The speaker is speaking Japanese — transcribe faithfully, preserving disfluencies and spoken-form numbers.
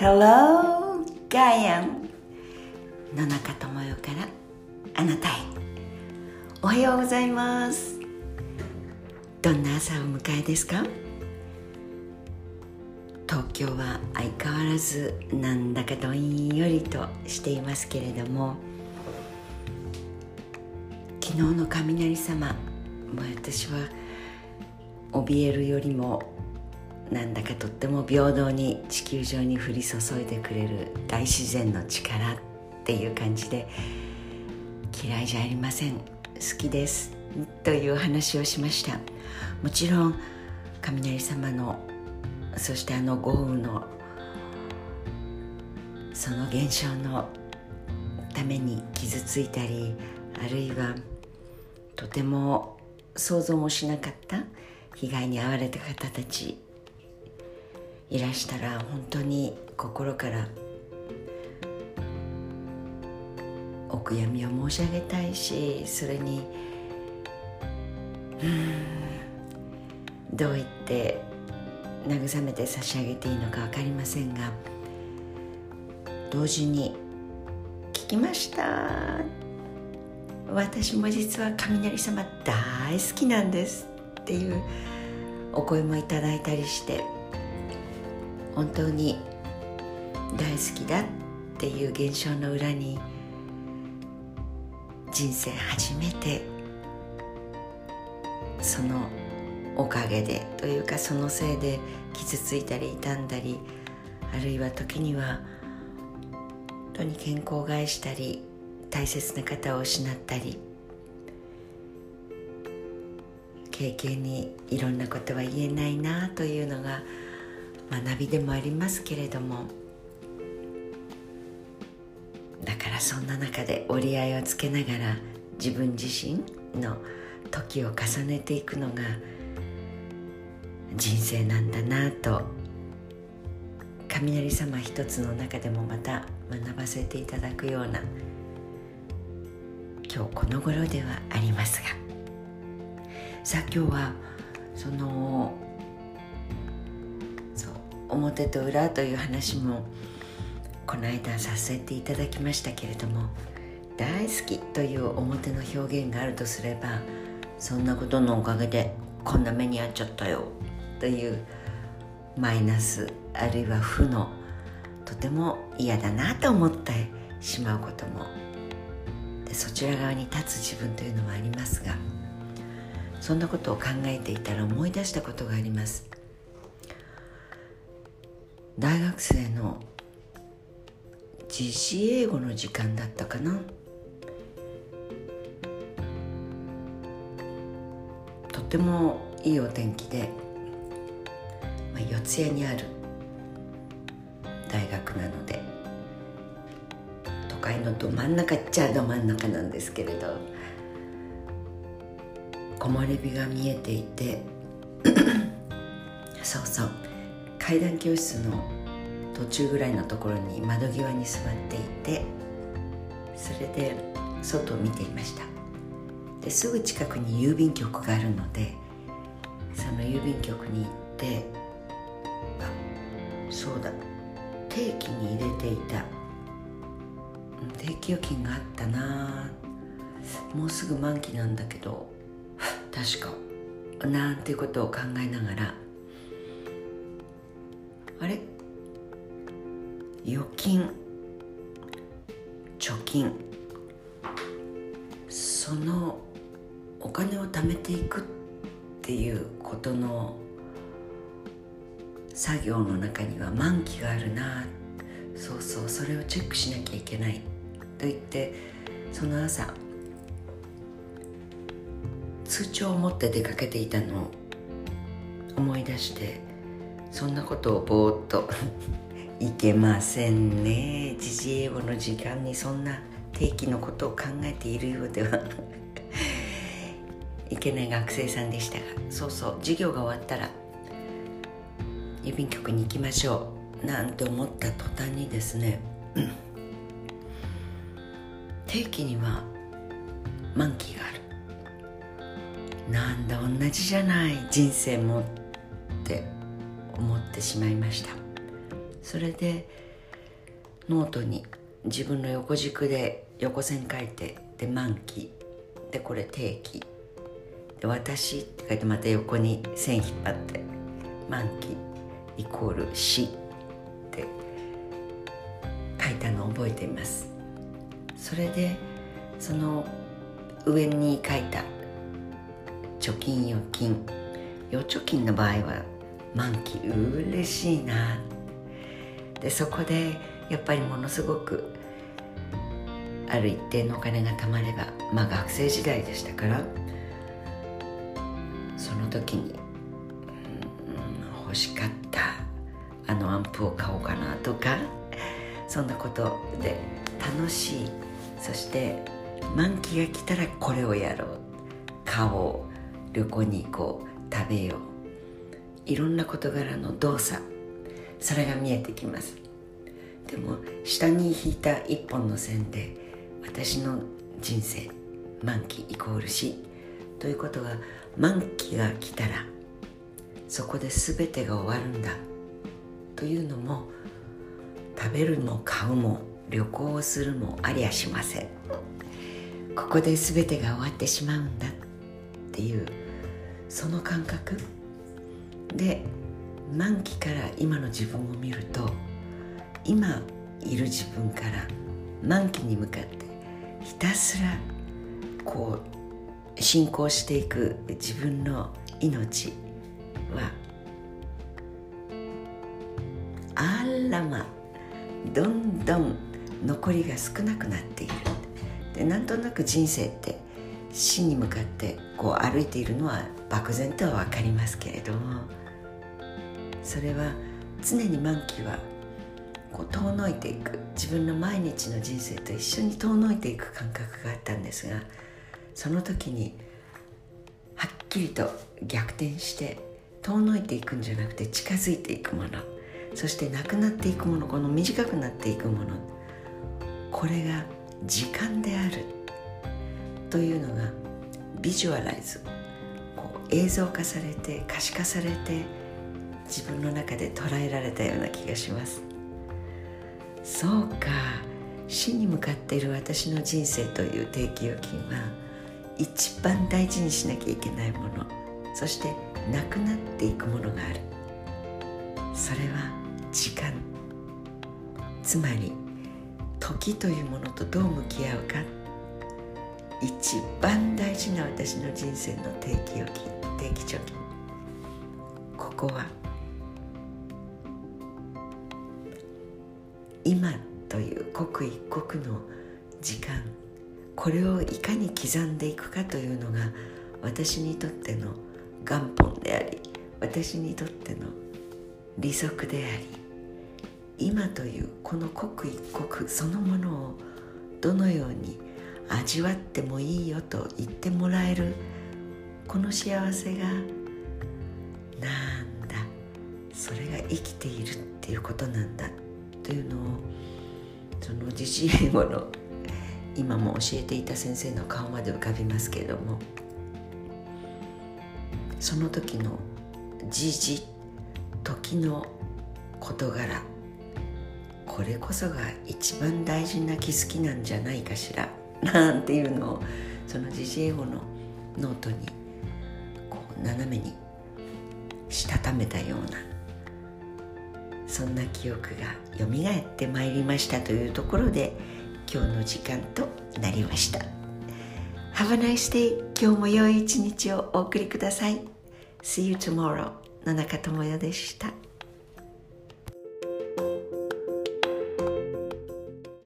Hello, Gaian 野中智代からあなたへおはようございます。どんな朝を迎えですか？東京は相変わらずなんだかどんよりとしていますけれども、昨日の雷様、もう私は怯えるよりもなんだかとっても平等に地球上に降り注いでくれる大自然の力っていう感じで、嫌いじゃありません、好きですという話をしました。もちろん雷様の、そしてあの豪雨のその現象のために傷ついたり、あるいはとても想像もしなかった被害に遭われた方たちいらしたら、本当に心からお悔やみを申し上げたいし、それにうーんどう言って慰めて差し上げていいのか分かりませんが、同時に聞きました、私も実は雷様大好きなんですっていうお声もいただいたりして、本当に大好きだっていう現象の裏に、人生初めてそのおかげでというか、そのせいで傷ついたり傷んだり、あるいは時には本当に健康を害したり、大切な方を失ったり、経験にいろんなことは言えないなというのが学びでもありますけれども、だからそんな中で折り合いをつけながら自分自身の時を重ねていくのが人生なんだなと、雷様一つの中でもまた学ばせていただくような今日この頃ではありますが、さあ今日はその表と裏という話もこの間させていただきましたけれども、大好きという表の表現があるとすれば、そんなことのおかげでこんな目に遭っちゃったよというマイナス、あるいは負の、とても嫌だなと思ってしまうことも、でそちら側に立つ自分というのもありますが、そんなことを考えていたら思い出したことがあります。大学生の実習英語の時間だったかな。とてもいいお天気で、まあ、四谷にある大学なので、都会のど真ん中っちゃど真ん中なんですけれど、木漏れ日が見えていてそうそう、階段教室の途中ぐらいのところに窓際に座っていて、それで外を見ていました。ですぐ近くに郵便局があるので、その郵便局に行って、あ、そうだ、定期に入れていた定期預金があったな、もうすぐ満期なんだけど確かなんていうことを考えながら、あれ、預金、貯金、そのお金を貯めていくっていうことの作業の中には満期があるな、そうそう、それをチェックしなきゃいけないと言って、その朝通帳を持って出かけていたのを思い出して、そんなことをぼーっといけませんね、時事英語の時間にそんな定期のことを考えているようではいけない学生さんでしたが、そうそう、授業が終わったら郵便局に行きましょうなんて思った途端にですね定期には満期がある、なんだ同じじゃない人生もって思ってしまいました。それでノートに自分の横軸で横線書いて、で満期でこれ定期で私って書いて、また横に線引っ張って満期イコール死って書いたのを覚えています。それでその上に書いた貯金預金、預貯金の場合は満期嬉しいな。でそこでやっぱりものすごくある一定のお金が貯まれば、まあ学生時代でしたからその時に、うん、欲しかったあのアンプを買おうかなとか、そんなことで楽しい。そして満期が来たらこれをやろう、買おう、旅行に行こう、食べよう、いろんな事柄の動作、それが見えてきます。でも下に引いた一本の線で私の人生満期イコール死ということは、満期が来たらそこで全てが終わるんだというのも、食べるも買うも旅行をするもありゃしません。ここで全てが終わってしまうんだっていうその感覚で、満期から今の自分を見ると、今いる自分から満期に向かってひたすらこう進行していく自分の命は、あらま、どんどん残りが少なくなっている。でなんとなく人生って死に向かってこう歩いているのは漠然とは分かりますけれども、それは常に満期はこう遠のいていく、自分の毎日の人生と一緒に遠のいていく感覚があったんですが、その時にはっきりと逆転して、遠のいていくんじゃなくて近づいていくもの、そしてなくなっていくもの、この短くなっていくもの、これが時間であるというのがビジュアライズ、こう映像化されて可視化されて自分の中で捉えられたような気がします。そうか、死に向かっている私の人生という定期預金は一番大事にしなきゃいけないもの、そしてなくなっていくものがある。それは時間、つまり時というものとどう向き合うか。一番大事な私の人生の定期預金、定期貯金、ここは今という刻一刻の時間、これをいかに刻んでいくかというのが私にとっての元本であり、私にとっての利息であり、今というこの刻一刻そのものをどのように味わってもいいよと言ってもらえる、この幸せがなんだ、それが生きているっていうことなんだというのを、その自治英語の今も教えていた先生の顔まで浮かびますけれども、その時の時事、時の事柄、これこそが一番大事な気づきなんじゃないかしらなんていうのを、その時事英語のノートにこう斜めにしたためたような、そんな記憶がよみがえってまいりましたというところで、今日の時間となりました。 Have a nice day。 今日も良い一日をお送りください。 See you tomorrow。 野中智代でした。